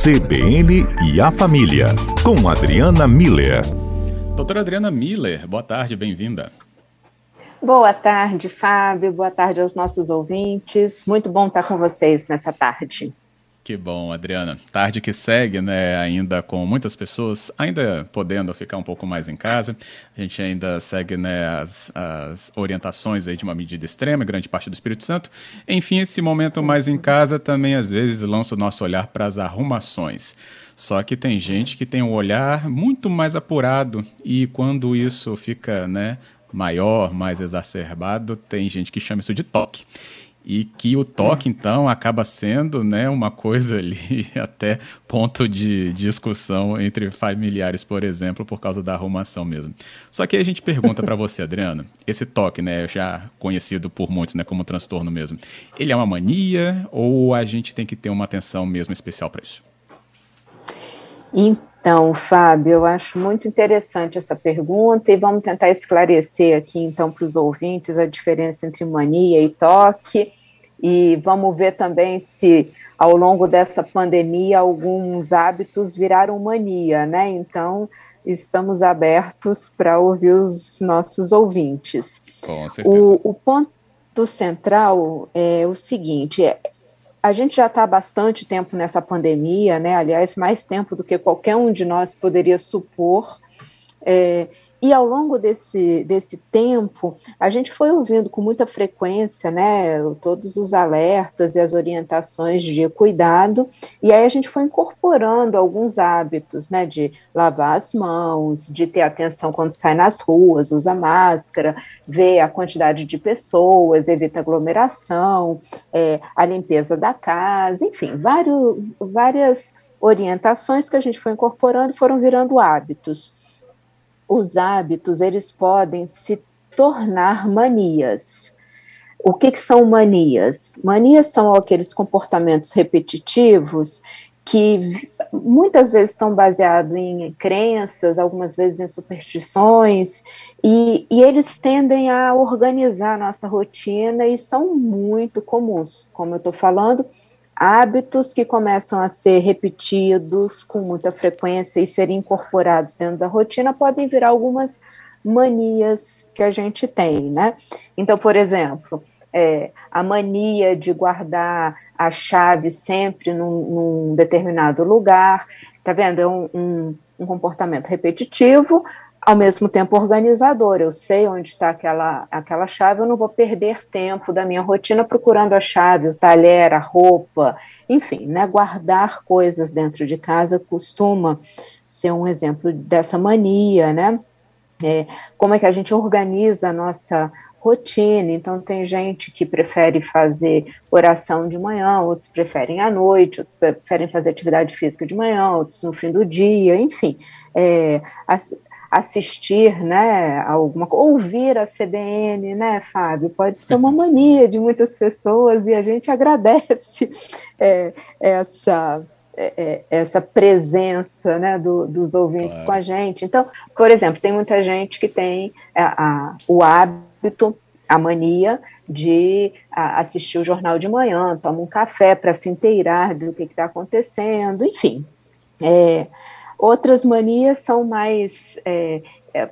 CBN e a Família, com Adriana Miller. Doutora Adriana Miller, boa tarde, bem-vinda. Boa tarde, Fábio, boa tarde aos nossos ouvintes. Muito bom estar com vocês nessa tarde. Que bom, Adriana. Tarde que segue, né, ainda com muitas pessoas, ainda podendo ficar um pouco mais em casa. A gente ainda segue, né, as orientações aí de uma medida extrema, grande parte do Espírito Santo. Enfim, esse momento mais em casa também, às vezes, lança o nosso olhar para as arrumações. Só que tem gente que tem um olhar muito mais apurado e quando isso fica, né, maior, mais exacerbado, tem gente que chama isso de TOC. E que o TOC, então, acaba sendo, né, uma coisa ali até ponto de discussão entre familiares, por exemplo, por causa da arrumação mesmo. Só que aí a gente pergunta para você, Adriana, esse TOC, né, já conhecido por muitos, né, como transtorno mesmo, ele é uma mania ou a gente tem que ter uma atenção mesmo especial para isso? Então, Fábio, eu acho muito interessante essa pergunta e vamos tentar esclarecer aqui, então, para os ouvintes a diferença entre mania e TOC e vamos ver também se, ao longo dessa pandemia, alguns hábitos viraram mania, né? Então, estamos abertos para ouvir os nossos ouvintes. Com certeza. O ponto central é o seguinte... A gente já está há bastante tempo nessa pandemia, né? Aliás, mais tempo do que qualquer um de nós poderia supor. E ao longo desse tempo, a gente foi ouvindo com muita frequência, né, todos os alertas e as orientações de cuidado, e aí a gente foi incorporando alguns hábitos, né, de lavar as mãos, de ter atenção quando sai nas ruas, usa máscara, vê a quantidade de pessoas, evita aglomeração, a limpeza da casa, enfim, várias orientações que a gente foi incorporando foram virando hábitos. Os hábitos, eles podem se tornar manias. O que são manias? Manias são aqueles comportamentos repetitivos que muitas vezes estão baseados em crenças, algumas vezes em superstições, e eles tendem a organizar a nossa rotina e são muito comuns, como eu estou falando, hábitos que começam a ser repetidos com muita frequência e serem incorporados dentro da rotina podem virar algumas manias que a gente tem, né? Então, por exemplo, a mania de guardar a chave sempre num determinado lugar, tá vendo? É um comportamento repetitivo, ao mesmo tempo organizador. Eu sei onde está aquela chave, eu não vou perder tempo da minha rotina procurando a chave, o talher, a roupa, enfim, né, guardar coisas dentro de casa costuma ser um exemplo dessa mania, né? Como é que a gente organiza a nossa rotina? Então, tem gente que prefere fazer oração de manhã, outros preferem à noite, outros preferem fazer atividade física de manhã, outros no fim do dia, enfim, assistir, né, alguma coisa, ouvir a CBN, né, Fábio? Pode ser uma mania de muitas pessoas e a gente agradece essa presença, né, dos ouvintes com a gente. Então, por exemplo, tem muita gente que tem o hábito, a mania de assistir o jornal de manhã, toma um café para se inteirar do que está acontecendo, enfim. Outras manias são mais,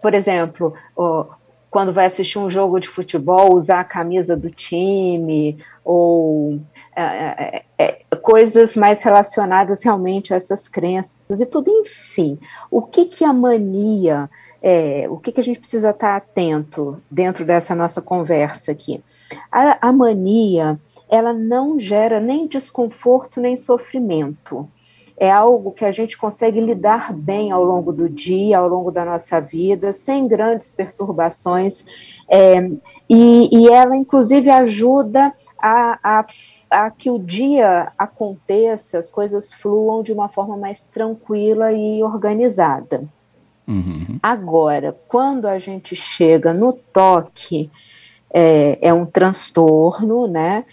por exemplo, quando vai assistir um jogo de futebol, usar a camisa do time, ou coisas mais relacionadas realmente a essas crenças e tudo, enfim. O que a mania, o que a gente precisa estar atento dentro dessa nossa conversa aqui? A mania, ela não gera nem desconforto, nem sofrimento. É algo que a gente consegue lidar bem ao longo do dia, ao longo da nossa vida, sem grandes perturbações, e ela, inclusive, ajuda a que o dia aconteça, as coisas fluam de uma forma mais tranquila e organizada. Uhum. Agora, quando a gente chega no TOC, é um transtorno, né?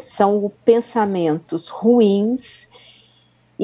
São pensamentos ruins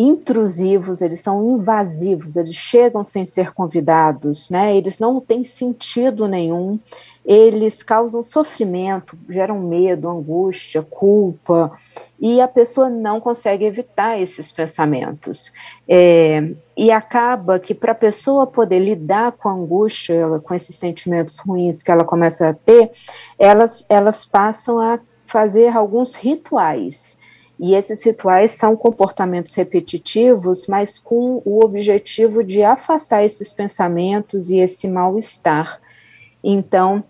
intrusivos, eles são invasivos, eles chegam sem ser convidados, né? Eles não têm sentido nenhum, eles causam sofrimento, geram medo, angústia, culpa, e a pessoa não consegue evitar esses pensamentos. E acaba que, para a pessoa poder lidar com a angústia, com esses sentimentos ruins que ela começa a ter, elas passam a fazer alguns rituais. E esses rituais são comportamentos repetitivos, mas com o objetivo de afastar esses pensamentos e esse mal-estar. Então,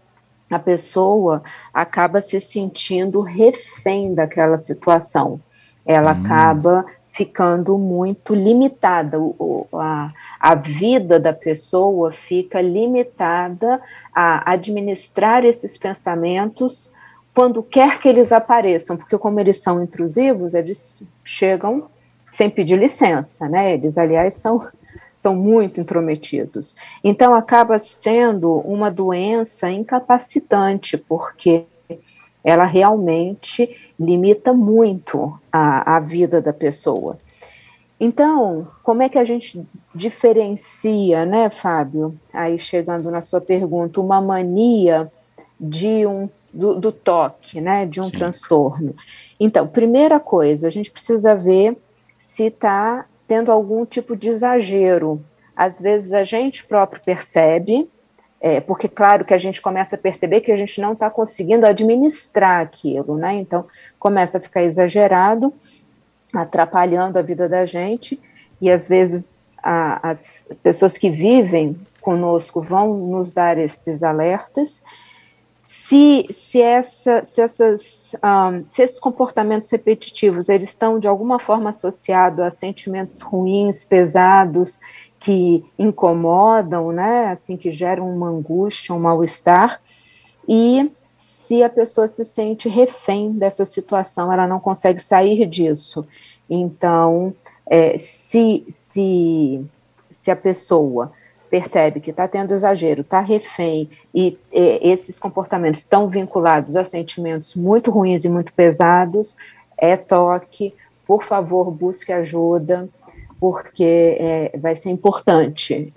a pessoa acaba se sentindo refém daquela situação. Ela acaba ficando muito limitada. A vida da pessoa fica limitada a administrar esses pensamentos quando quer que eles apareçam, porque como eles são intrusivos, eles chegam sem pedir licença, né? Eles, aliás, são muito intrometidos. Então, acaba sendo uma doença incapacitante, porque ela realmente limita muito a vida da pessoa. Então, como é que a gente diferencia, né, Fábio? Aí, chegando na sua pergunta, uma mania de do TOC, né, de um Sim. transtorno. Então, primeira coisa, a gente precisa ver se está tendo algum tipo de exagero. Às vezes a gente próprio percebe, porque claro que a gente começa a perceber que a gente não está conseguindo administrar aquilo, né, então começa a ficar exagerado, atrapalhando a vida da gente, e às vezes as pessoas que vivem conosco vão nos dar esses alertas. Se esses comportamentos repetitivos, eles estão de alguma forma associados a sentimentos ruins, pesados, que incomodam, né, assim, que geram uma angústia, um mal-estar, e se a pessoa se sente refém dessa situação, ela não consegue sair disso. Então, se a pessoa percebe que está tendo exagero, está refém, e esses comportamentos estão vinculados a sentimentos muito ruins e muito pesados, é TOC, por favor, busque ajuda, porque vai ser importante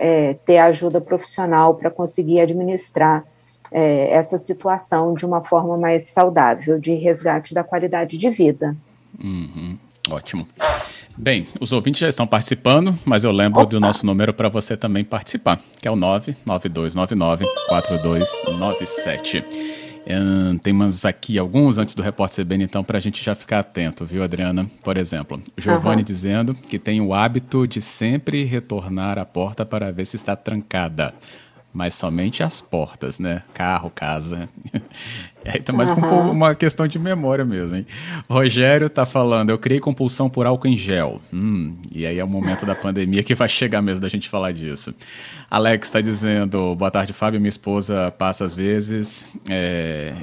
ter ajuda profissional para conseguir administrar essa situação de uma forma mais saudável, de resgate da qualidade de vida. Uhum, ótimo. Bem, os ouvintes já estão participando, mas eu lembro do nosso número para você também participar, que é o 992994297. Tem mais aqui alguns antes do Repórter CBN, então, para a gente já ficar atento, viu, Adriana? Por exemplo, Giovanni dizendo que tem o hábito de sempre retornar à porta para ver se está trancada, mas somente as portas, né? Carro, casa. Aí tá mais uma questão de memória mesmo, hein? Rogério tá falando, eu criei compulsão por álcool em gel. E aí é o momento da pandemia que vai chegar mesmo da gente falar disso. Alex tá dizendo, boa tarde, Fábio, minha esposa passa às vezes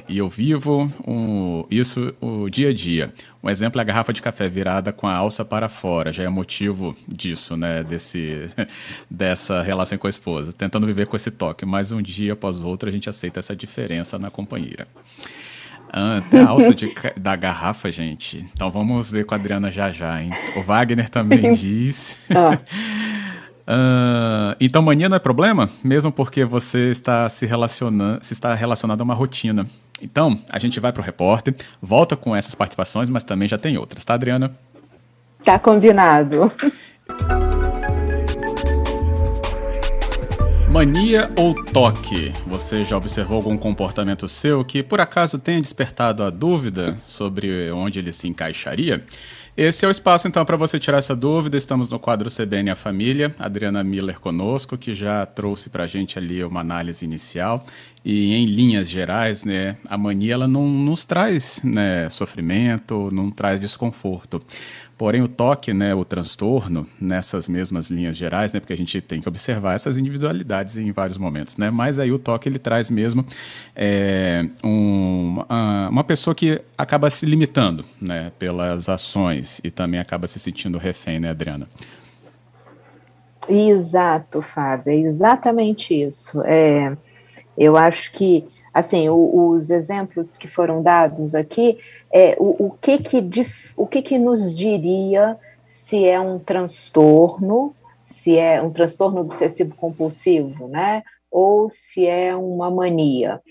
e eu vivo isso o dia a dia. Um exemplo é a garrafa de café virada com a alça para fora, já é motivo disso, né, dessa relação com a esposa, tentando viver com esse toque, mas um dia após o outro a gente aceita essa diferença na companheira. Tem a alça da garrafa, gente, então vamos ver com a Adriana já, hein. O Wagner também diz... Então mania não é problema, mesmo porque você está relacionado a uma rotina. Então, a gente vai para o repórter, volta com essas participações, mas também já tem outras, tá, Adriana? Tá combinado. Mania ou toque? Você já observou algum comportamento seu que por acaso tenha despertado a dúvida sobre onde ele se encaixaria? Esse é o espaço, então, para você tirar essa dúvida. Estamos no quadro CBN A Família, Adriana Miller conosco, que já trouxe para a gente ali uma análise inicial. E, em linhas gerais, né, a mania ela não nos traz, né, sofrimento, não traz desconforto. Porém, o TOC, né, o transtorno, nessas mesmas linhas gerais, né, porque a gente tem que observar essas individualidades em vários momentos, né, mas aí o TOC ele traz mesmo uma pessoa que acaba se limitando, né, pelas ações e também acaba se sentindo refém, né, Adriana? Exato, Fábio, é exatamente isso. Eu acho que, assim, os exemplos que foram dados aqui, o que nos diria se é um transtorno, se é um transtorno obsessivo-compulsivo, né? Ou se é uma mania.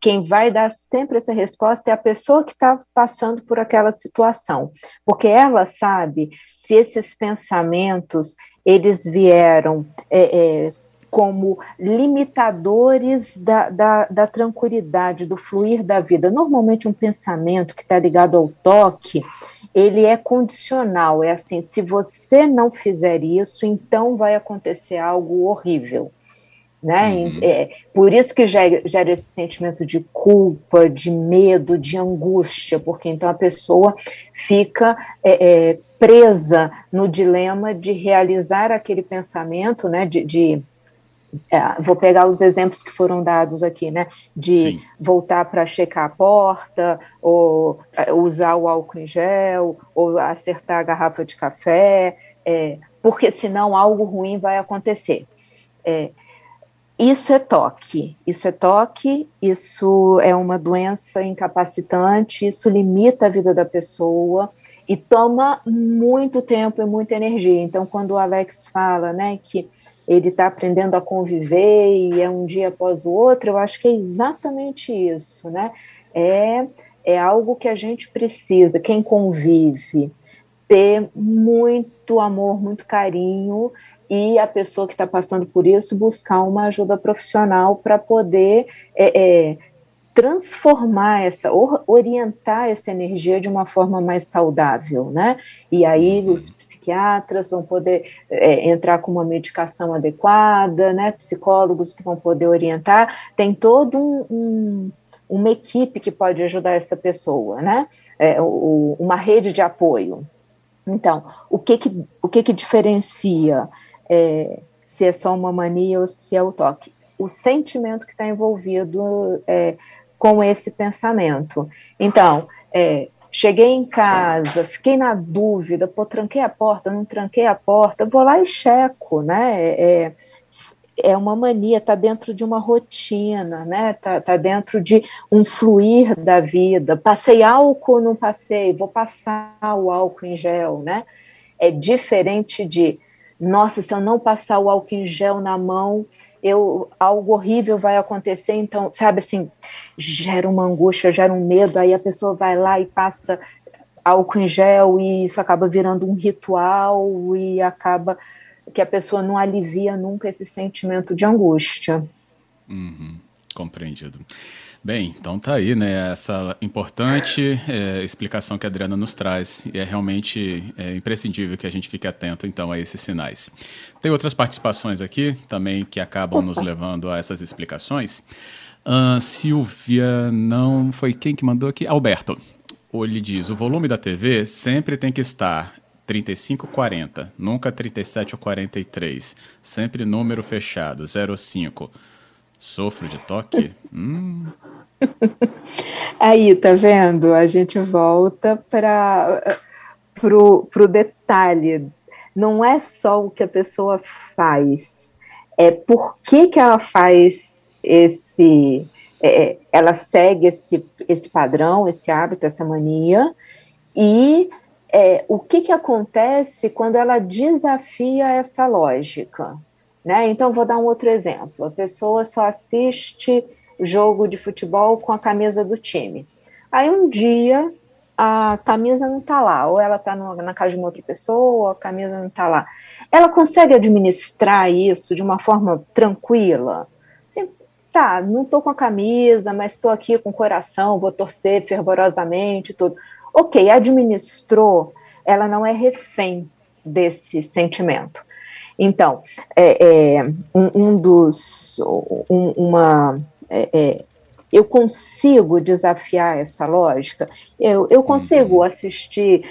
Quem vai dar sempre essa resposta é a pessoa que está passando por aquela situação, porque ela sabe se esses pensamentos, eles vieram como limitadores da tranquilidade, do fluir da vida. Normalmente um pensamento que está ligado ao TOC, ele é condicional, é assim, se você não fizer isso, então vai acontecer algo horrível. Né? Uhum. Por isso que gera esse sentimento de culpa, de medo, de angústia, porque então a pessoa fica presa no dilema de realizar aquele pensamento, né, vou pegar os exemplos que foram dados aqui, né? De Sim. voltar para checar a porta, ou usar o álcool em gel, ou acertar a garrafa de café, porque senão algo ruim vai acontecer. Isso é TOC, isso é uma doença incapacitante, isso limita a vida da pessoa e toma muito tempo e muita energia. Então, quando o Alex fala, né, que ele está aprendendo a conviver e é um dia após o outro, eu acho que é exatamente isso, né? É algo que a gente precisa, quem convive, ter muito amor, muito carinho, e a pessoa que está passando por isso buscar uma ajuda profissional para poder transformar orientar essa energia de uma forma mais saudável, né? E aí os psiquiatras vão poder entrar com uma medicação adequada, né? Psicólogos que vão poder orientar, tem todo uma equipe que pode ajudar essa pessoa, né? Uma rede de apoio. Então, o que diferencia se é só uma mania ou se é o TOC? O sentimento que está envolvido com esse pensamento. Então, cheguei em casa, fiquei na dúvida, tranquei a porta, não tranquei a porta, vou lá e checo, né? É uma mania, está dentro de uma rotina, né? Tá dentro de um fluir da vida. Passei álcool, não passei, vou passar o álcool em gel, né? É diferente de, nossa, se eu não passar o álcool em gel na mão, algo horrível vai acontecer. Então, sabe assim, gera uma angústia, gera um medo, aí a pessoa vai lá e passa álcool em gel e isso acaba virando um ritual e acaba que a pessoa não alivia nunca esse sentimento de angústia. Uhum, compreendido. Bem, então tá aí, né, essa importante explicação que a Adriana nos traz, e é realmente imprescindível que a gente fique atento, então, a esses sinais. Tem outras participações aqui, também, que acabam nos levando a essas explicações. Silvia, não foi quem que mandou aqui? Alberto, ele diz, o volume da TV sempre tem que estar 35-40, nunca 37 ou 43, sempre número fechado, 05. Sofro de toque? Aí, tá vendo? A gente volta para pro detalhe. Não é só o que a pessoa faz, é por que ela faz ela segue esse padrão, esse hábito, essa mania, e o que acontece quando ela desafia essa lógica, né? Então, vou dar um outro exemplo. A pessoa só assiste jogo de futebol com a camisa do time. Aí, um dia, a camisa não está lá, ou ela está na casa de uma outra pessoa, a camisa não está lá. Ela consegue administrar isso de uma forma tranquila? Assim, tá, não estou com a camisa, mas estou aqui com o coração, vou torcer fervorosamente, tudo. Ok, administrou, ela não é refém desse sentimento. Então, eu consigo desafiar essa lógica? Eu consigo assistir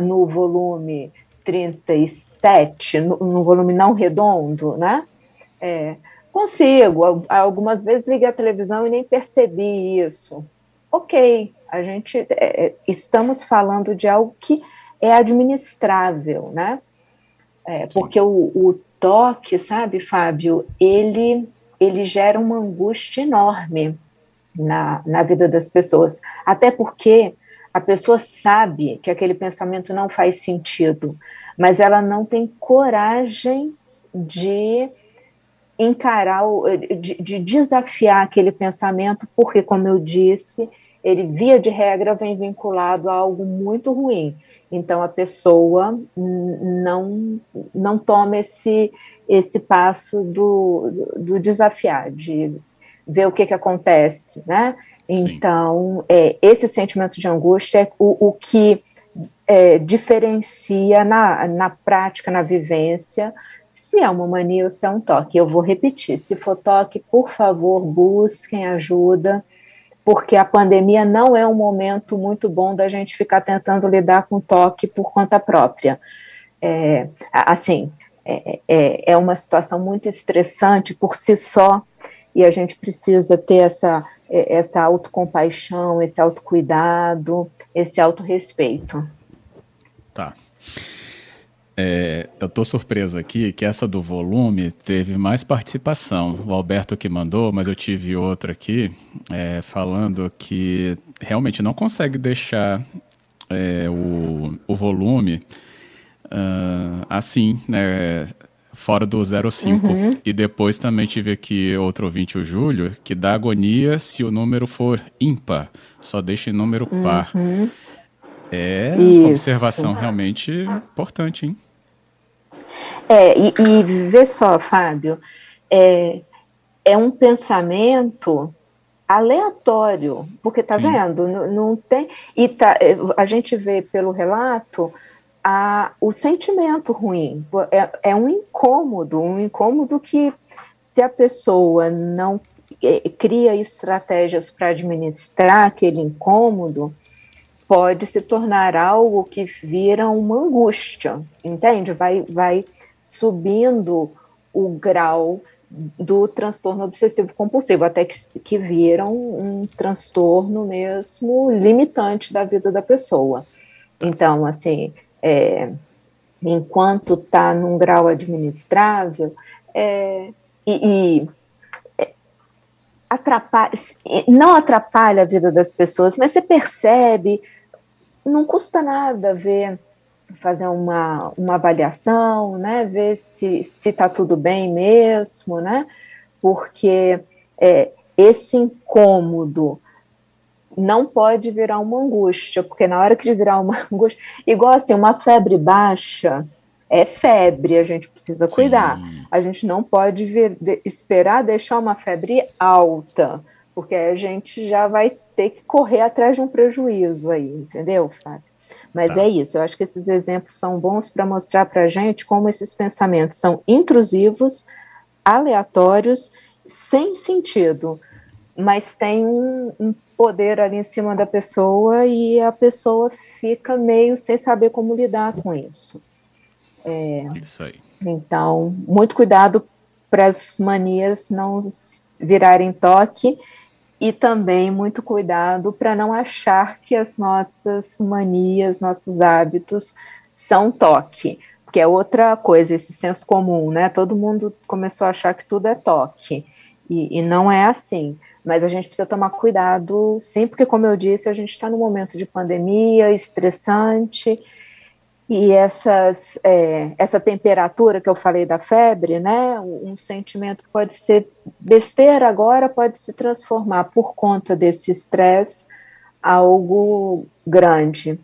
no volume 37, no volume não redondo, né? Consigo, algumas vezes liguei a televisão e nem percebi isso. Ok, a gente estamos falando de algo que é administrável, né? Porque o TOC, sabe, Fábio, ele gera uma angústia enorme na vida das pessoas, até porque a A pessoa sabe que aquele pensamento não faz sentido, mas ela não tem coragem de encarar, de desafiar aquele pensamento, porque, como eu disse, ele, via de regra, vem vinculado a algo muito ruim. Então, a pessoa não toma esse passo do desafiar, de ver o que acontece, né? Então, esse sentimento de angústia é o que diferencia na prática, na vivência, se é uma mania ou se é um TOC. Eu vou repetir, se for TOC, por favor, busquem ajuda, porque a pandemia não é um momento muito bom da gente ficar tentando lidar com TOC por conta própria. É uma situação muito estressante por si só, e a gente precisa ter essa autocompaixão, esse autocuidado, esse autorrespeito. Tá. Eu estou surpreso aqui que essa do volume teve mais participação. O Alberto que mandou, mas eu tive outra aqui, falando que realmente não consegue deixar o volume assim, né? Fora do 0,5. Uhum. E depois também tive aqui outro ouvinte, o Júlio, que dá agonia se o número for ímpar. Só deixa em número par. Uhum. Uma observação realmente importante, hein? E vê só, Fábio, é um pensamento aleatório, porque tá vendo? Não tem... a gente vê pelo relato... o sentimento ruim, é um incômodo que, se a pessoa não cria estratégias para administrar aquele incômodo, pode se tornar algo que vira uma angústia, entende? Vai subindo o grau do transtorno obsessivo compulsivo, até que vira um transtorno mesmo limitante da vida da pessoa. Então, assim... enquanto está num grau administrável, não atrapalha a vida das pessoas, mas você percebe, não custa nada fazer uma avaliação, né, ver se está tudo bem mesmo, né, porque esse incômodo não pode virar uma angústia, porque na hora que virar uma angústia... Igual assim, uma febre baixa é febre, a gente precisa cuidar. Sim. A gente não pode esperar deixar uma febre alta, porque a gente já vai ter que correr atrás de um prejuízo aí, entendeu, Fábio? Mas tá. É isso, eu acho que esses exemplos são bons para mostrar para a gente como esses pensamentos são intrusivos, aleatórios, sem sentido, mas tem um poder ali em cima da pessoa, e a pessoa fica meio sem saber como lidar com isso. Isso aí. Então, muito cuidado para as manias não virarem TOC, e também muito cuidado para não achar que as nossas manias, nossos hábitos são TOC, porque é outra coisa, esse senso comum, né? Todo mundo começou a achar que tudo é TOC, e não é assim. Mas a gente precisa tomar cuidado, sim, porque, como eu disse, a gente está num momento de pandemia, estressante, e essa temperatura que eu falei da febre, né, um sentimento que pode ser besteira agora, pode se transformar, por conta desse estresse, algo grande.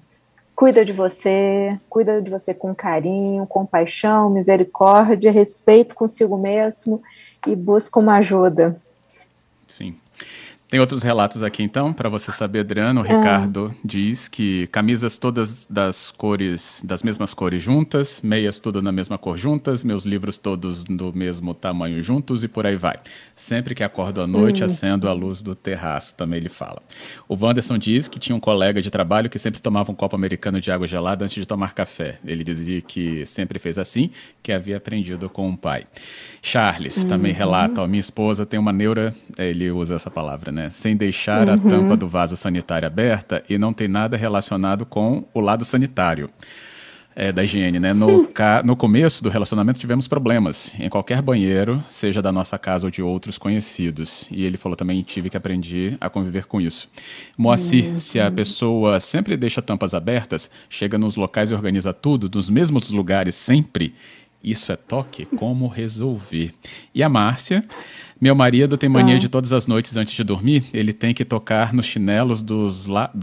Cuida de você com carinho, compaixão, misericórdia, respeito consigo mesmo, e busca uma ajuda. Sim. Tem outros relatos aqui, então, para você saber, Adriana. O Ricardo diz que camisas todas das mesmas cores juntas, meias todas na mesma cor juntas, meus livros todos do mesmo tamanho juntos, e por aí vai. Sempre que acordo à noite, acendo a luz do terraço, também ele fala. O Wanderson diz que tinha um colega de trabalho que sempre tomava um copo americano de água gelada antes de tomar café. Ele dizia que sempre fez assim, que havia aprendido com o pai. Charles também relata, minha esposa tem uma neura, ele usa essa palavra, né? Sem deixar a tampa do vaso sanitário aberta, e não tem nada relacionado com o lado sanitário. da higiene, né? No começo do relacionamento tivemos problemas em qualquer banheiro, seja da nossa casa ou de outros conhecidos. E ele falou também, tive que aprender a conviver com isso. Moacir, se a pessoa sempre deixa tampas abertas, chega nos locais e organiza tudo nos mesmos lugares sempre, isso é toque? Como resolver? E a Márcia, meu marido tem mania de todas as noites antes de dormir, ele tem que tocar nos chinelos do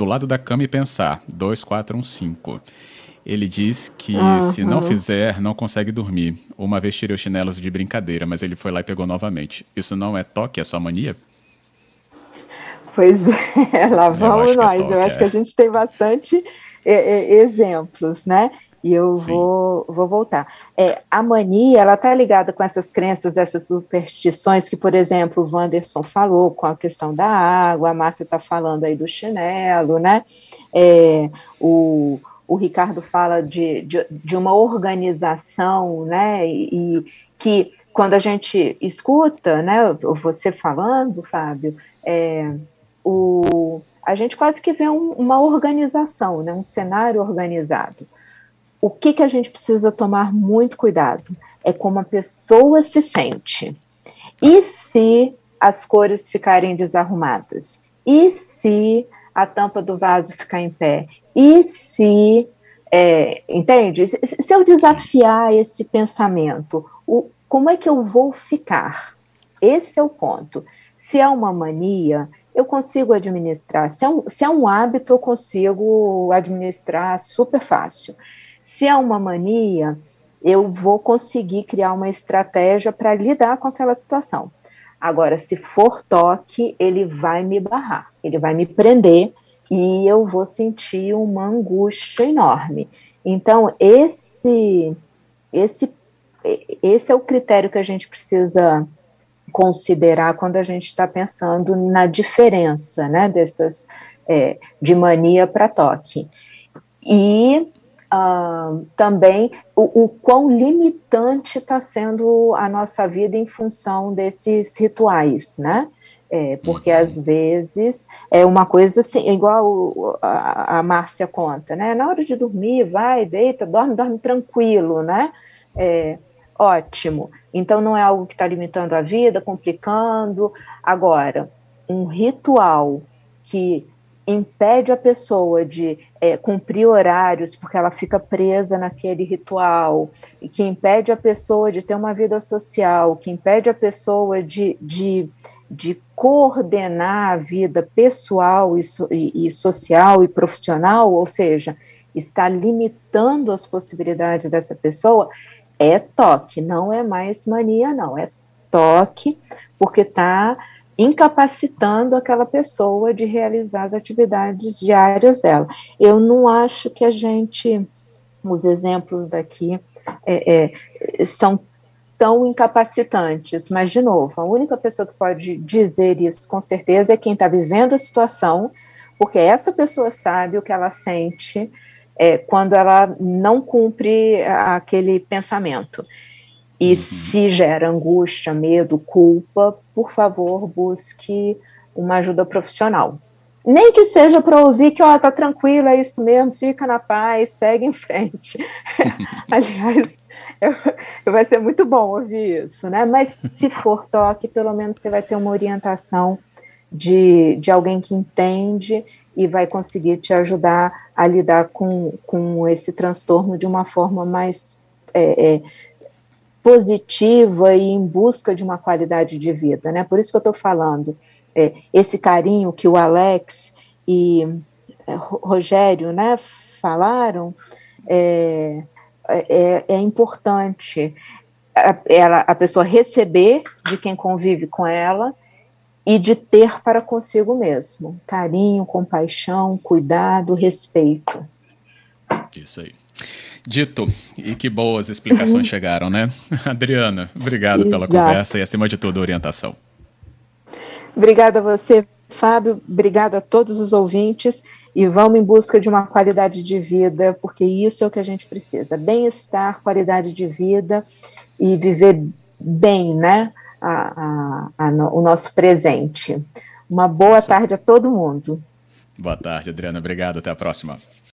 lado da cama e pensar, 2, 4, 1, 5... Ele diz que se não fizer, não consegue dormir. Uma vez tirei os chinelos de brincadeira, mas ele foi lá e pegou novamente. Isso não é toque, é só mania? Pois é, lá vamos nós. Eu acho que a gente tem bastante exemplos, né? E eu vou voltar. A mania, ela está ligada com essas crenças, essas superstições que, por exemplo, o Wanderson falou com a questão da água, a Márcia está falando aí do chinelo, né? O Ricardo fala de uma organização, né, e que quando a gente escuta, né, você falando, Fábio, a gente quase que vê uma organização, né, um cenário organizado. O que a gente precisa tomar muito cuidado é como a pessoa se sente. E se as cores ficarem desarrumadas? E se a tampa do vaso ficar em pé? E se, entende? Se eu desafiar esse pensamento, como é que eu vou ficar? Esse é o ponto. Se é uma mania, eu consigo administrar. Se é um hábito, eu consigo administrar super fácil. Se é uma mania, eu vou conseguir criar uma estratégia para lidar com aquela situação. Agora, se for toque, ele vai me barrar, ele vai me prender, e eu vou sentir uma angústia enorme. Então, esse é o critério que a gente precisa considerar quando a gente está pensando na diferença, né, dessas, de mania para toque. E também o quão limitante está sendo a nossa vida em função desses rituais, né? Porque às vezes é uma coisa assim, igual a Márcia conta, né? Na hora de dormir, vai, deita, dorme tranquilo, né? Ótimo. Então não é algo que está limitando a vida, complicando. Agora, um ritual que impede a pessoa de cumprir horários, porque ela fica presa naquele ritual, que impede a pessoa de ter uma vida social, que impede a pessoa de coordenar a vida pessoal e social e profissional, ou seja, está limitando as possibilidades dessa pessoa, é toque, não é mais mania, não, é toque, porque está incapacitando aquela pessoa de realizar as atividades diárias dela. Eu não acho que a gente, os exemplos daqui são tão incapacitantes, mas, de novo, a única pessoa que pode dizer isso, com certeza, é quem está vivendo a situação, porque essa pessoa sabe o que ela sente quando ela não cumpre aquele pensamento. E se gera angústia, medo, culpa, por favor, busque uma ajuda profissional. Nem que seja para ouvir que, tá tranquilo, é isso mesmo, fica na paz, segue em frente. Aliás, vai ser muito bom ouvir isso, né? Mas se for toque, pelo menos você vai ter uma orientação de alguém que entende e vai conseguir te ajudar a lidar com esse transtorno de uma forma mais positiva e em busca de uma qualidade de vida, né? Por isso que eu estou falando, esse carinho que o Alex e Rogério, né, falaram, é importante a pessoa receber de quem convive com ela e de ter para consigo mesmo. Carinho, compaixão, cuidado, respeito. Isso aí. Dito, e que boas explicações chegaram, né? Adriana, obrigado pela conversa e, acima de tudo, a orientação. Obrigada a você, Fábio, obrigada a todos os ouvintes, e vamos em busca de uma qualidade de vida, porque isso é o que a gente precisa, bem-estar, qualidade de vida, e viver bem, né, o nosso presente. Uma boa tarde a todo mundo. Boa tarde, Adriana, obrigado, até a próxima.